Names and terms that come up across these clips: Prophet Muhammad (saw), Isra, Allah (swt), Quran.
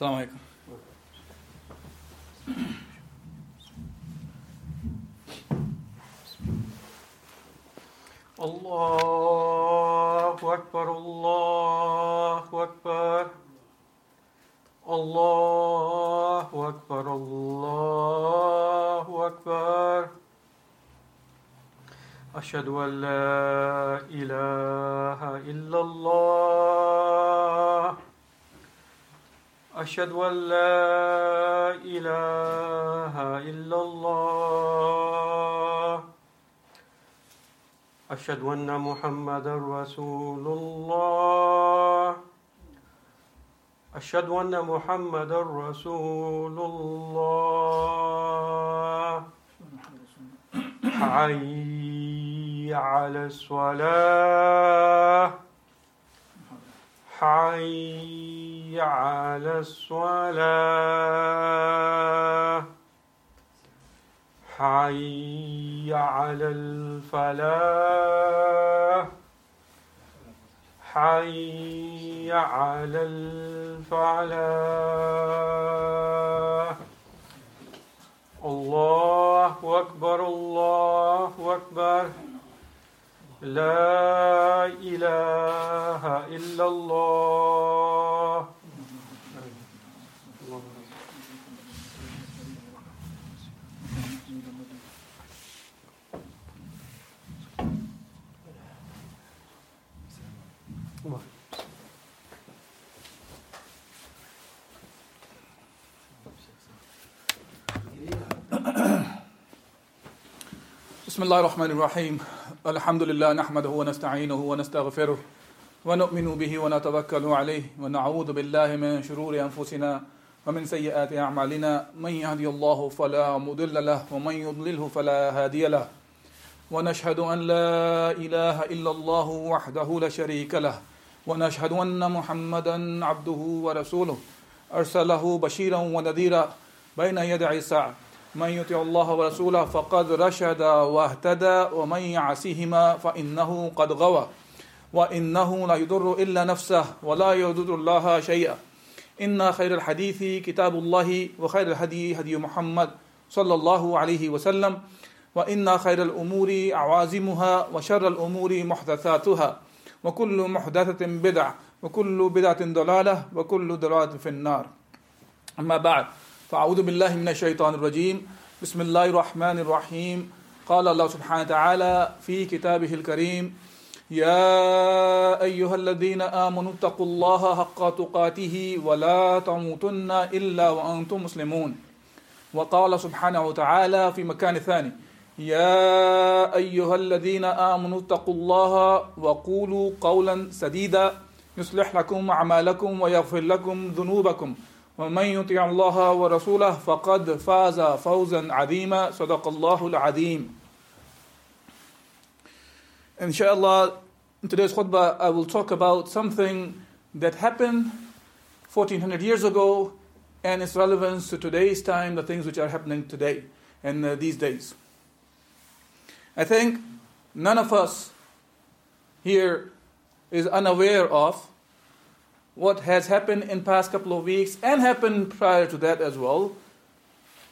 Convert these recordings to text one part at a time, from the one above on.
Assalamu alaikum. Allahu Akbar, Allahu Akbar. Allahu Akbar, Allahu Akbar. Ashhadu an la ilaha illallah. Ashhadu an la ilaha illallah. Ashhadu anna Muhammadan Rasulullah. Ashhadu anna Muhammadan Rasulullah. Hayya 'ala s-salah. Hayya 'ala s-salah. حي على الفلاح حي على الفلاح الله أكبر الله أكبر لا إله إلا الله Bismillah ar-Rahman ar-Rahim. Alhamdulillah, nahmaduhu wa nasta'inuhu wa nastaghfiruh wa nu'minu bihi wa natawakkalu alayhi wa na'udhu billahi min shururi anfusina wa min sayyiati a'malina man yahdihillahu fala mudilla lahu wa man yudlilhu fala hadiya lahu wa nashhadu an la ilaha illa Allah wahdahu la sharika lahu wa nashhadu anna Muhammadan 'abduhu wa rasuluh arsalahu bashiran wa nadhira bayna yad'i as-sa'a من يطع الله ورسوله فقد رشد واهتدى ومن يعصيهما فإنه قد غوى وإنه لا يضر إلا نفسه ولا يضر الله شيئا إن خير الحديث كتاب الله وخير الهدي هدي محمد صلى الله عليه وسلم وإن خير الأمور أعوازمها وشر الأمور محدثاتها وكل محدثة بدعة وكل بدعة ضلالة وكل ضلالة في النار أما بعد فأعوذ بالله من الشيطان الرجيم بسم الله الرحمن الرحيم قال الله سبحانه وتعالى في كتابه الكريم يا أيها الذين آمنوا اتقوا الله حق تقاته ولا تموتن إلا وأنتم مسلمون وقال سبحانه وتعالى في مكان ثاني يا أيها الذين آمنوا اتقوا الله وقولوا قولا سديدا يصلح لكم أعمالكم ويغفر لكم ذنوبكم ومن يطع الله ورسوله فقد فاز فوزا عظيما صدق الله العظيم. Inshallah, in today's khutbah I will talk about something that happened 1400 years ago and its relevance to today's time, the things which are happening today and these days. I think none of us here is unaware of what has happened in past couple of weeks and happened prior to that as well.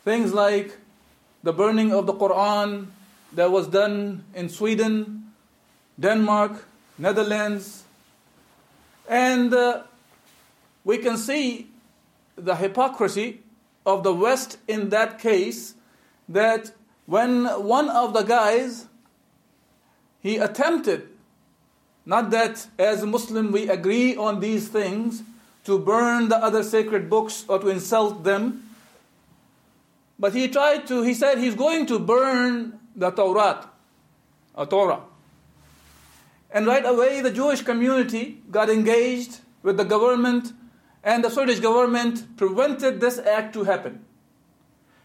Things like the burning of the Quran that was done in Sweden, Denmark, Netherlands. And we can see the hypocrisy of the West in that case, that when one of the guys, he attempted, not that as a Muslim we agree on these things, to burn the other sacred books or to insult them. But he said he's going to burn the Torah. And right away the Jewish community got engaged with the government, and the Swedish government prevented this act to happen.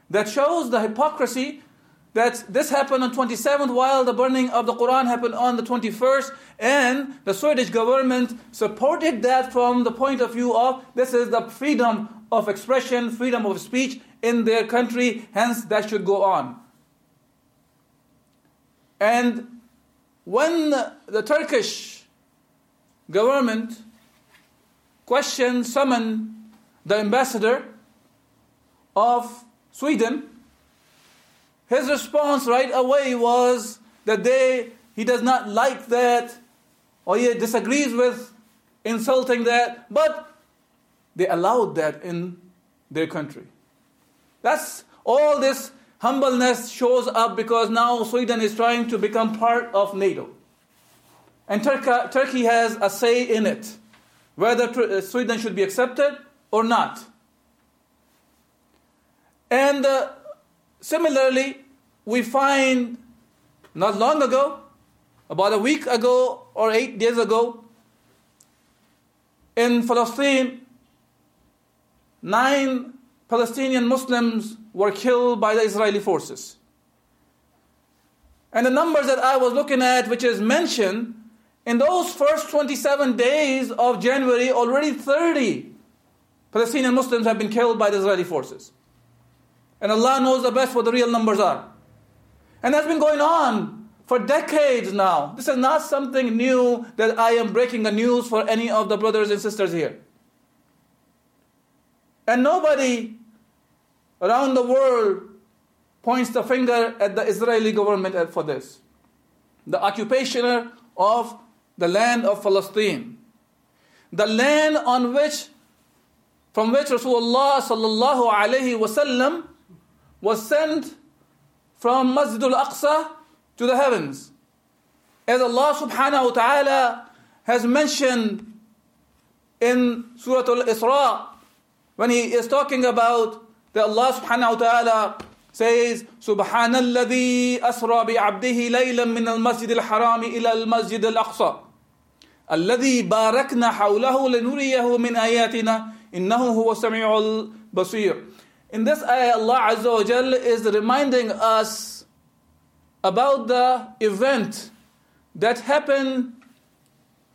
That shows the hypocrisy. That this happened on 27th, while the burning of the Quran happened on the 21st, and the Swedish government supported that from the point of view of this is the freedom of expression, freedom of speech in their country, hence that should go on. And when the Turkish government questioned, summoned the ambassador of Sweden, his response right away was that he does not like that, or he disagrees with insulting that, but they allowed that in their country. That's all this humbleness shows up because now Sweden is trying to become part of NATO. And Turkey has a say in it, whether Sweden should be accepted or not. And similarly, we find not long ago, about a week ago or 8 days ago, in Palestine, 9 Palestinian Muslims were killed by the Israeli forces. And the numbers that I was looking at, which is mentioned, in those first 27 days of January, already 30 Palestinian Muslims have been killed by the Israeli forces. And Allah knows the best what the real numbers are. And that's been going on for decades now. This is not something new that I am breaking the news for any of the brothers and sisters here. And nobody around the world points the finger at the Israeli government for this. The occupationer of the land of Palestine, the land from which Rasulullah sallallahu alaihi wasallam was sent from Masjid al-Aqsa to the heavens. As Allah subhanahu wa ta'ala has mentioned in Surah Al-Isra, when He is talking about that Allah subhanahu wa ta'ala says, سُبْحَانَ الَّذِي أَسْرَى بِعَبْدِهِ لَيْلًا مِنَ الْمَسْجِدِ الْحَرَامِ إِلَى الْمَسْجِدِ الْأَقْصَى الَّذِي بَارَكْنَا حَوْلَهُ لَنُرِيَهُ مِنْ آيَاتِنَا إِنَّهُ هُوَ السَّمِيعُ الْبَصِيرُ. In this ayah, Allah Azza wa Jal is reminding us about the event that happened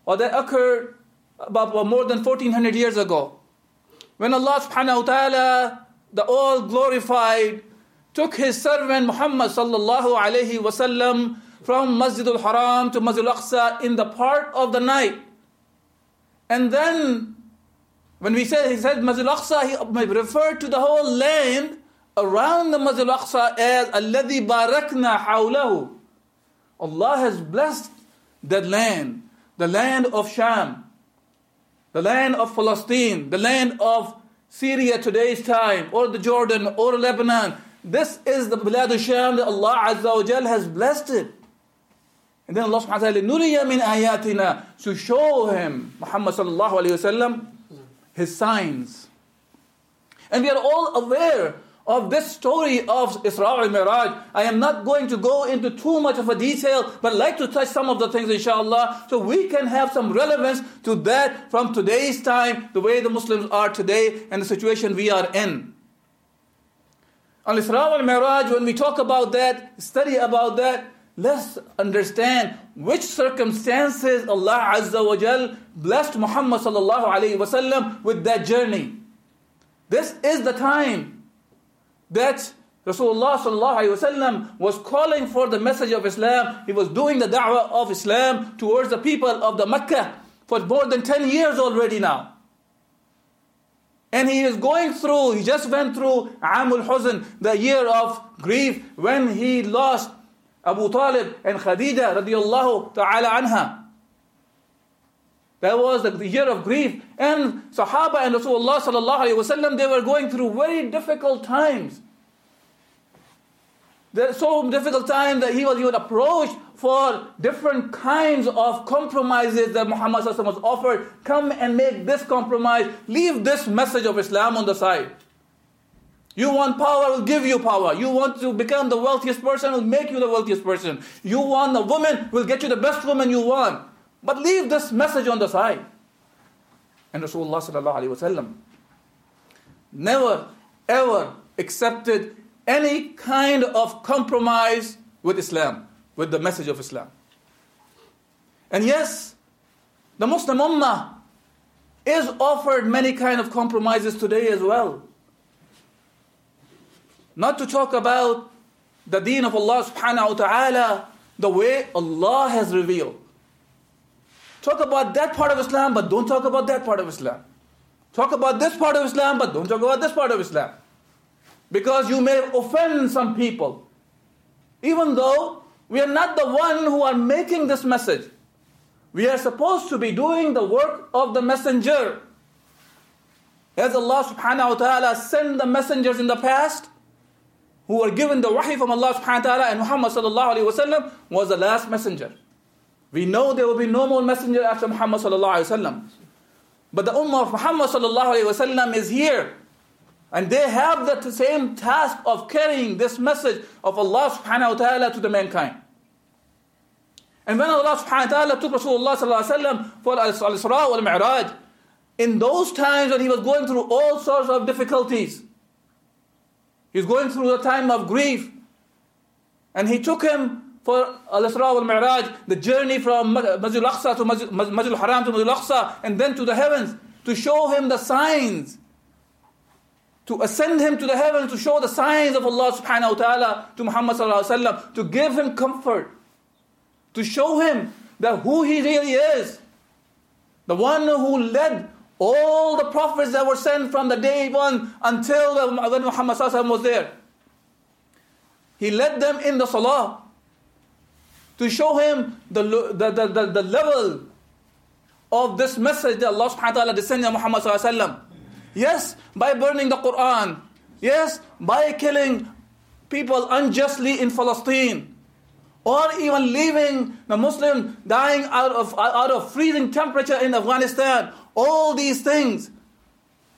or that occurred about more than 1400 years ago, when Allah subhanahu wa ta'ala, the all glorified, took His servant Muhammad sallallahu alaihi wasallam from Masjid al-Haram to Masjid al-Aqsa in the part of the night. And then when he said Masjid al-Aqsa, he referred to the whole land around the Masjid al-Aqsa as alladhi barakna hawlahu. Allah has blessed that land, the land of Sham, the land of Palestine, the land of Syria today's time, or the Jordan, or Lebanon. This is the Bilad al-Sham that Allah Azza wa Jal has blessed it. And then Allah subhanahu wa ta'ala, nuriya min ayatina, to show him, Muhammad sallallahu alayhi wasallam, his signs. And we are all aware of this story of Isra and Mi'raj. I am not going to go into too much of a detail, but I'd like to touch some of the things, inshallah, so we can have some relevance to that from today's time, the way the Muslims are today, and the situation we are in. Al-Isra and Mi'raj, when we talk about that, study about that, let's understand which circumstances Allah Azza wa Jal blessed Muhammad sallallahu alayhi wa sallam with that journey. This is the time that Rasulullah sallallahu alayhi wa sallam was calling for the message of Islam. He was doing the da'wah of Islam towards the people of the Mecca for more than 10 years already now. And he just went through Amul Huzn, the year of grief, when he lost Abu Talib and Khadija radiyallahu ta'ala anha. That was the year of grief. And Sahaba and Rasulullah sallallahu alayhi wasallam, they were going through very difficult times. So difficult time that he was approached for different kinds of compromises that Muhammad sallallahu alayhi wasallam was offered. Come and make this compromise. Leave this message of Islam on the side. You want power, we'll give you power. You want to become the wealthiest person, we'll make you the wealthiest person. You want a woman, we'll get you the best woman you want. But leave this message on the side. And Rasulullah sallallahu alayhi wa sallam never ever accepted any kind of compromise with Islam, with the message of Islam. And yes, the Muslim Ummah is offered many kind of compromises today as well. Not to talk about the deen of Allah subhanahu wa ta'ala, the way Allah has revealed. Talk about that part of Islam, but don't talk about that part of Islam. Talk about this part of Islam, but don't talk about this part of Islam. Because you may offend some people. Even though we are not the one who are making this message. We are supposed to be doing the work of the messenger. As Allah subhanahu wa ta'ala sent the messengers in the past, who were given the wahi from Allah subhanahu wa ta'ala, and Muhammad sallallahu alayhi wa sallam was the last messenger. We know there will be no more messenger after Muhammad sallallahu alayhi wa sallam. But the ummah of Muhammad sallallahu alayhi wa sallam is here. And they have the same task of carrying this message of Allah subhanahu wa ta'ala to the mankind. And when Allah subhanahu wa ta'ala took Rasulullah sallallahu alayhi wa sallam for al-Isra wal Mi'raj, in those times when he was going through all sorts of difficulties, he's going through a time of grief. And he took him for al-Isra wal Mi'raj, the journey from Masjid al-Aqsa to Masjid al-Haram to Masjid al-Aqsa, and then to the heavens, to show him the signs, to ascend him to the heavens, to show the signs of Allah subhanahu wa ta'ala to Muhammad sallallahu alayhi wa sallam, to give him comfort, to show him that who he really is, the one who led all the prophets that were sent from the day one until when Muhammad sallallahu alayhi wa sallam was there. He led them in the salah, to show him the level of this message that Allah subhanahu wa ta'ala descended on Muhammad sallallahu alayhi wa sallam. Yes, by burning the Quran. Yes, by killing people unjustly in Palestine. Or even leaving the Muslim dying out of freezing temperature in Afghanistan. All these things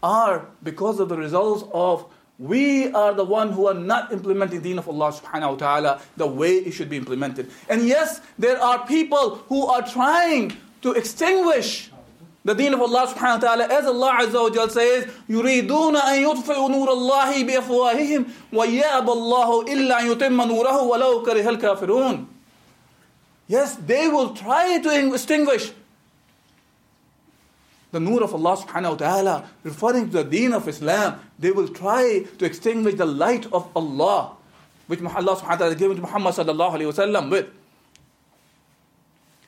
are because of the results of we are the one who are not implementing the deen of Allah subhanahu wa ta'ala the way it should be implemented. And yes, there are people who are trying to extinguish the deen of Allah subhanahu wa ta'ala, as Allah azza wa jal says, يُرِيدُونَ أَن يُطْفِئُوا نُورَ اللَّهِ بِأَفْوَاهِهِمْ وَيَأْبَى اللَّهُ إِلَّا أَن يُتِمَّ نُورَهُ وَلَوْ كَرِهَ الْكَافِرُونَ. Yes, they will try to extinguish the nur of Allah subhanahu wa ta'ala, referring to the deen of Islam. They will try to extinguish the light of Allah, which Allah subhanahu wa ta'ala gave to Muhammad sallallahu alayhi wa sallam with.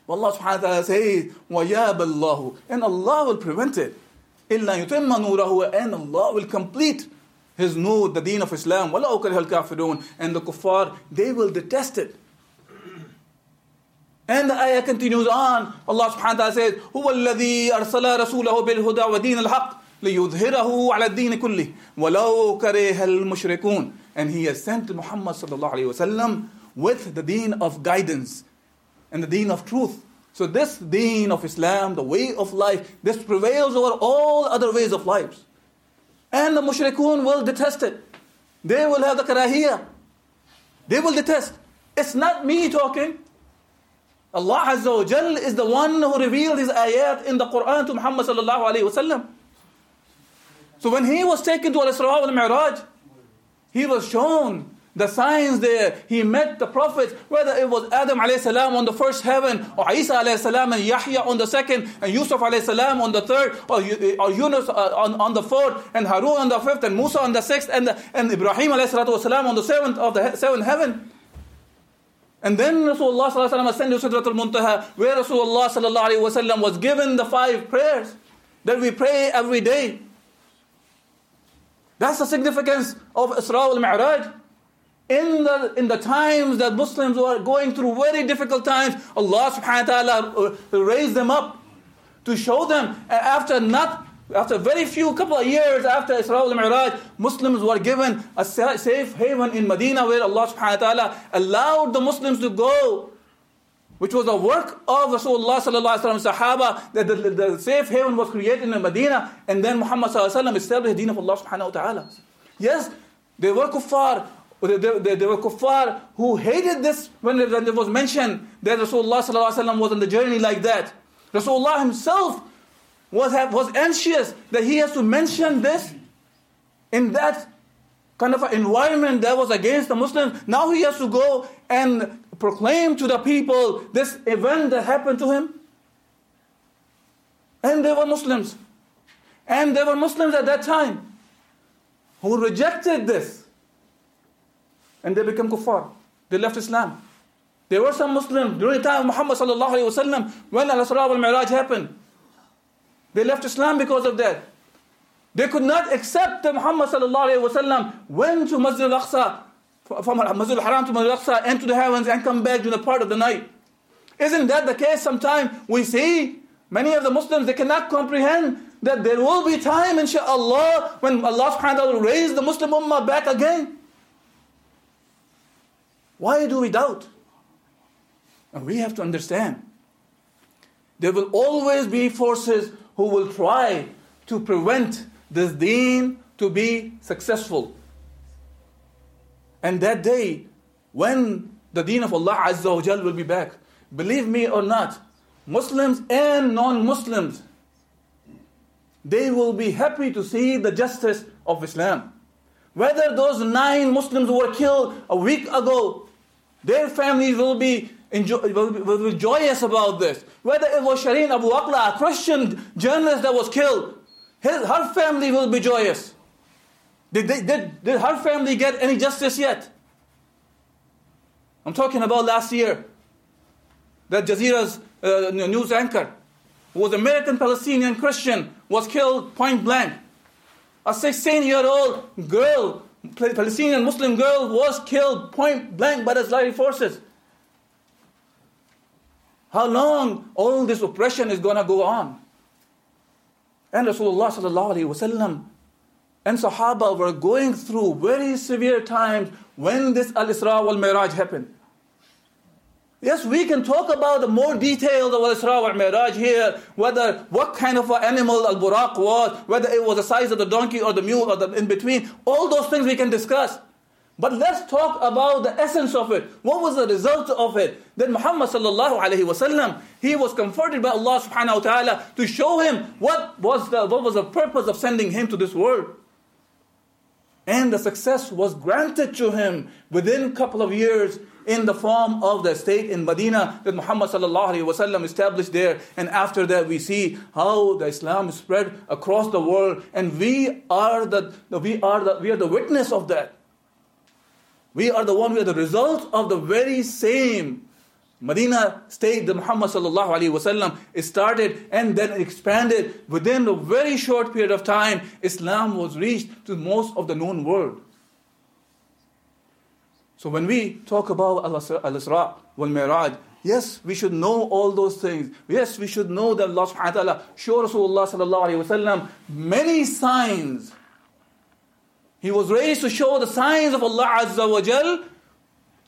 Allah subhanahu wa ta'ala says, وَيَابَ اللَّهُ, and Allah will prevent it. إِلَّا يُتِمَّ نُورَهُ, and Allah will complete His nur, the deen of Islam. وَلَا أُكَرِهَ الْكَافِرُونَ, and the kuffar, they will detest it. And the ayah continues on. Allah subhanahu wa ta'ala says, هُوَ الَّذِي أَرْسَلَ رَسُولَهُ بِالْهُدَى وَدِينَ الْحَقِّ لِيُظْهِرَهُ عَلَى الدِّينِ كُلِّهِ وَلَوْ كَرِهَ الْمُشْرِكُونَ. And He has sent Muhammad sallallahu alayhi wa sallam with the deen of guidance and the deen of truth. So this deen of Islam, the way of life, this prevails over all other ways of life. And the mushrikun will detest it. They will have the karahiyah. They will detest. It's not me talking. Allah azza wa jal is the one who revealed His ayat in the Quran to Muhammad sallallahu alayhi wa sallam. So when he was taken to al-Isra wal-Mi'raj, he was shown the signs there. He met the prophets, whether it was Adam alayhi salam on the first heaven, or Isa alayhi salam and Yahya on the second, and Yusuf alayhi salam on the third, or Yunus on the fourth, and Harun on the fifth, and Musa on the sixth, and Ibrahim alayhi salatu wasalam on the seventh of the seventh heaven. And then Rasulullah sallallahu alayhi wa sallam ascended to Sidratul Muntaha, where Rasulullah sallallahu alayhi wa sallam was given the five prayers that we pray every day. That's the significance of Isra wal Mi'raj. In the times that Muslims were going through very difficult times, Allah subhanahu wa ta'ala raised them up to show them. After very few, couple of years after Isra wal Mi'raj, Muslims were given a safe haven in Medina, where Allah subhanahu wa ta'ala allowed the Muslims to go, which was the work of Rasulullah sallallahu alayhi wa sallam sahaba, that the safe haven was created in Medina, and then Muhammad sallallahu alayhi wa sallam established the deen of Allah subhanahu wa ta'ala. Yes, they were kuffar. They were kuffar who hated this when it was mentioned that Rasulullah sallallahu alayhi wa sallam was on the journey like that. Rasulullah himself was anxious that he has to mention this in that kind of an environment that was against the Muslims. Now he has to go and proclaim to the people this event that happened to him. And they were Muslims. And there were Muslims at that time who rejected this. And they became kuffar. They left Islam. There were some Muslims during the time of Muhammad sallallahu alayhi wa sallam when al-Isra wal-Mi'raj happened. They left Islam because of that. They could not accept that Muhammad ﷺ went to Masjid al-Aqsa, from Masjid al-Haram to Masjid al-Aqsa, and to the heavens and come back during the part of the night. Isn't that the case? Sometimes we see many of the Muslims, they cannot comprehend that there will be time, inshaAllah, when Allah subhanahu will raise the Muslim Ummah back again. Why do we doubt? And we have to understand, there will always be forces who will try to prevent this deen to be successful. And that day, when the deen of Allah Azza wa Jal will be back, believe me or not, Muslims and non-Muslims, they will be happy to see the justice of Islam. Whether those 9 Muslims who were killed a week ago, their families will be joyous about this. Whether it was Shireen Abu Aqla, a Christian journalist that was killed, her family will be joyous. Did her family get any justice yet? I'm talking about last year. That Jazeera's news anchor, who was American-Palestinian Christian, was killed point blank. A 16-year-old girl, Palestinian Muslim girl, was killed point blank by the Israeli forces. How long all this oppression is going to go on? And Rasulullah sallallahu alaihi wasallam and Sahaba were going through very severe times when this Al-Isra wal-Mi'raj happened. Yes, we can talk about the more details of Al-Isra wal-Mi'raj here, whether what kind of an animal Al-Buraq was, whether it was the size of the donkey or the mule or the in-between. All those things we can discuss. But let's talk about the essence of it. What was the result of it? That Muhammad sallallahu alaihi wasallam, he was comforted by Allah subhanahu wa ta'ala to show him what was the purpose of sending him to this world. And the success was granted to him within a couple of years in the form of the state in Medina that Muhammad sallallahu alaihi wasallam established there. And after that we see how the Islam spread across the world, and we are the witness of that. We are the result of the very same Medina state that Muhammad sallallahu alaihi wasallam started and then expanded. Within a very short period of time, Islam was reached to most of the known world. So when we talk about Al-Isra wal-Mi'raj, yes, we should know all those things. Yes, we should know that Allah subhanahu wa ta'ala showed Rasulullah sallallahu alaihi wasallam many signs. He was raised to show the signs of Allah Azza wa Jal,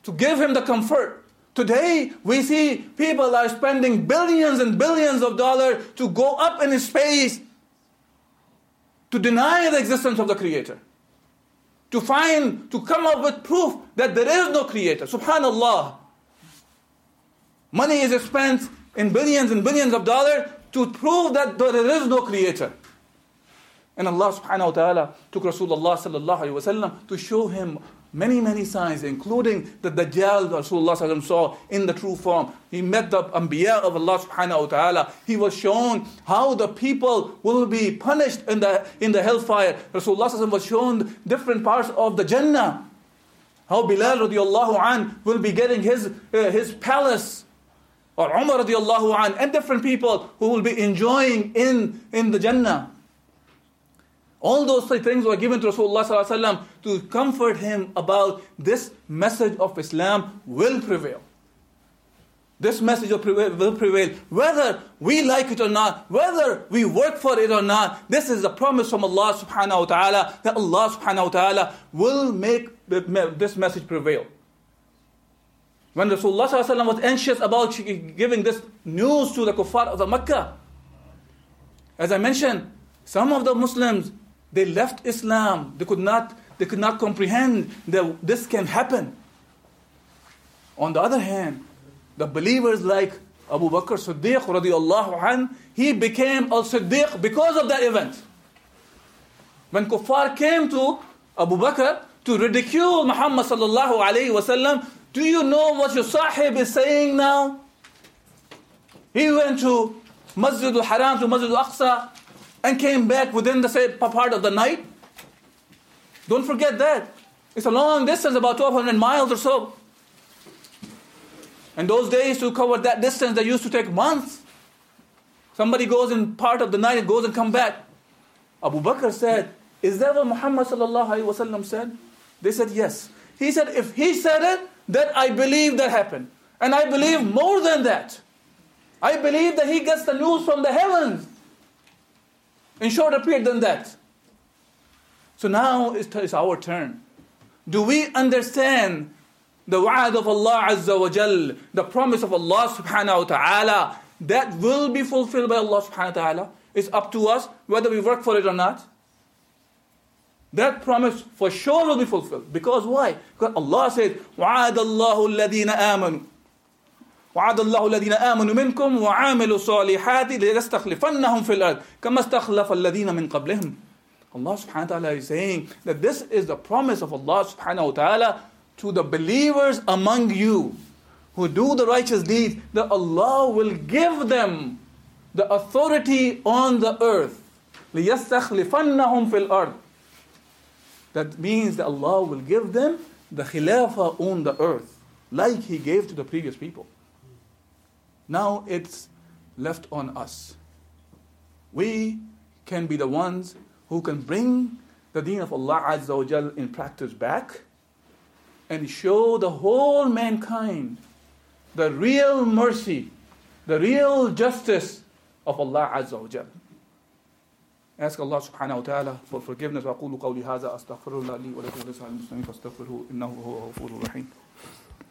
to give him the comfort. Today, we see people are spending billions and billions of dollars to go up in space, to deny the existence of the Creator, to come up with proof that there is no Creator. SubhanAllah. Money is spent in billions and billions of dollars to prove that there is no Creator. And Allah subhanahu wa ta'ala took Rasulullah sallallahu alayhi wa sallam to show him many, many signs, including the Dajjal Rasulullah sallallahu alayhi wa sallam saw in the true form. He met the Anbiya of Allah subhanahu wa ta'ala. He was shown how the people will be punished in the hellfire. Rasulullah sallallahu alayhi wa sallam was shown different parts of the Jannah. How Bilal radiallahu an will be getting his palace, or Umar radiallahu an, and different people who will be enjoying in the Jannah. All those things were given to Rasulullah sallallahu alaihi wasallam to comfort him about this message of Islam will prevail. This message will prevail. Whether we like it or not, whether we work for it or not, this is a promise from Allah subhanahu wa ta'ala, that Allah subhanahu wa ta'ala will make this message prevail. When Rasulullah sallallahu alaihi wasallam was anxious about giving this news to the kuffar of the Makkah, as I mentioned, some of the Muslims, they left Islam. They could not comprehend that this can happen. On the other hand, the believers like Abu Bakr Siddiq radiallahu an, he became al-Siddiq because of that event. When kuffar came to Abu Bakr to ridicule Muhammad sallallahu alayhi wa sallam, do you know what your sahib is saying now? He went to Masjid al-Haram, to Masjid al-Aqsa, and came back within the same part of the night. Don't forget that. It's a long distance, about 1,200 miles or so. And those days, to cover that distance, they used to take months. Somebody goes in part of the night and goes and come back. Abu Bakr said, is that what Muhammad ﷺ said? They said, yes. He said, if he said it, then I believe that happened. And I believe more than that. I believe that he gets the news from the heavens in shorter period than that. So now it's our turn. Do we understand the wa'ad of Allah Azza wa Jal, the promise of Allah subhanahu wa ta'ala, that will be fulfilled by Allah subhanahu wa ta'ala? It's up to us whether we work for it or not. That promise for sure will be fulfilled. Because why? Because Allah said, وَعَادَ اللَّهُ الَّذِينَ آمَنُوا وَعَادَ اللَّهُ الَّذِينَ آمَنُوا مِنْكُمْ وَعَامِلُوا الصَّالِحَاتِ لَيَسْتَخْلِفَنَّهُمْ فِي الْأَرْضِ كَمَا اسْتَخْلَفَ الَّذِينَ مِنْ قَبْلِهِمْ. Allah subhanahu wa ta'ala is saying that this is the promise of Allah subhanahu wa ta'ala to the believers among you who do the righteous deeds, that Allah will give them the authority on the earth. لِيَسْتَخْلِفَنَّهُمْ فِي الْأَرْضِ. That means that Allah will give them the khilafah on the earth, like He gave to the previous people. Now it's left on us. We can be the ones who can bring the deen of Allah Azza wa Jal in practice back and show the whole mankind the real mercy, the real justice of Allah Azza wa Jal. Ask Allah subhanahu wa ta'ala for forgiveness. وَأَقُولُ قَوْلِ هَذَا أَسْتَغْفِرُ اللَّهِ لِي وَلَكُمْ وَلِسَائِرِ الْمُسْلِمِينَ فَاسْتَغْفِرْهُ إِنَّهُ هُوَ الْغَفُورُ الرَّحِيمُ.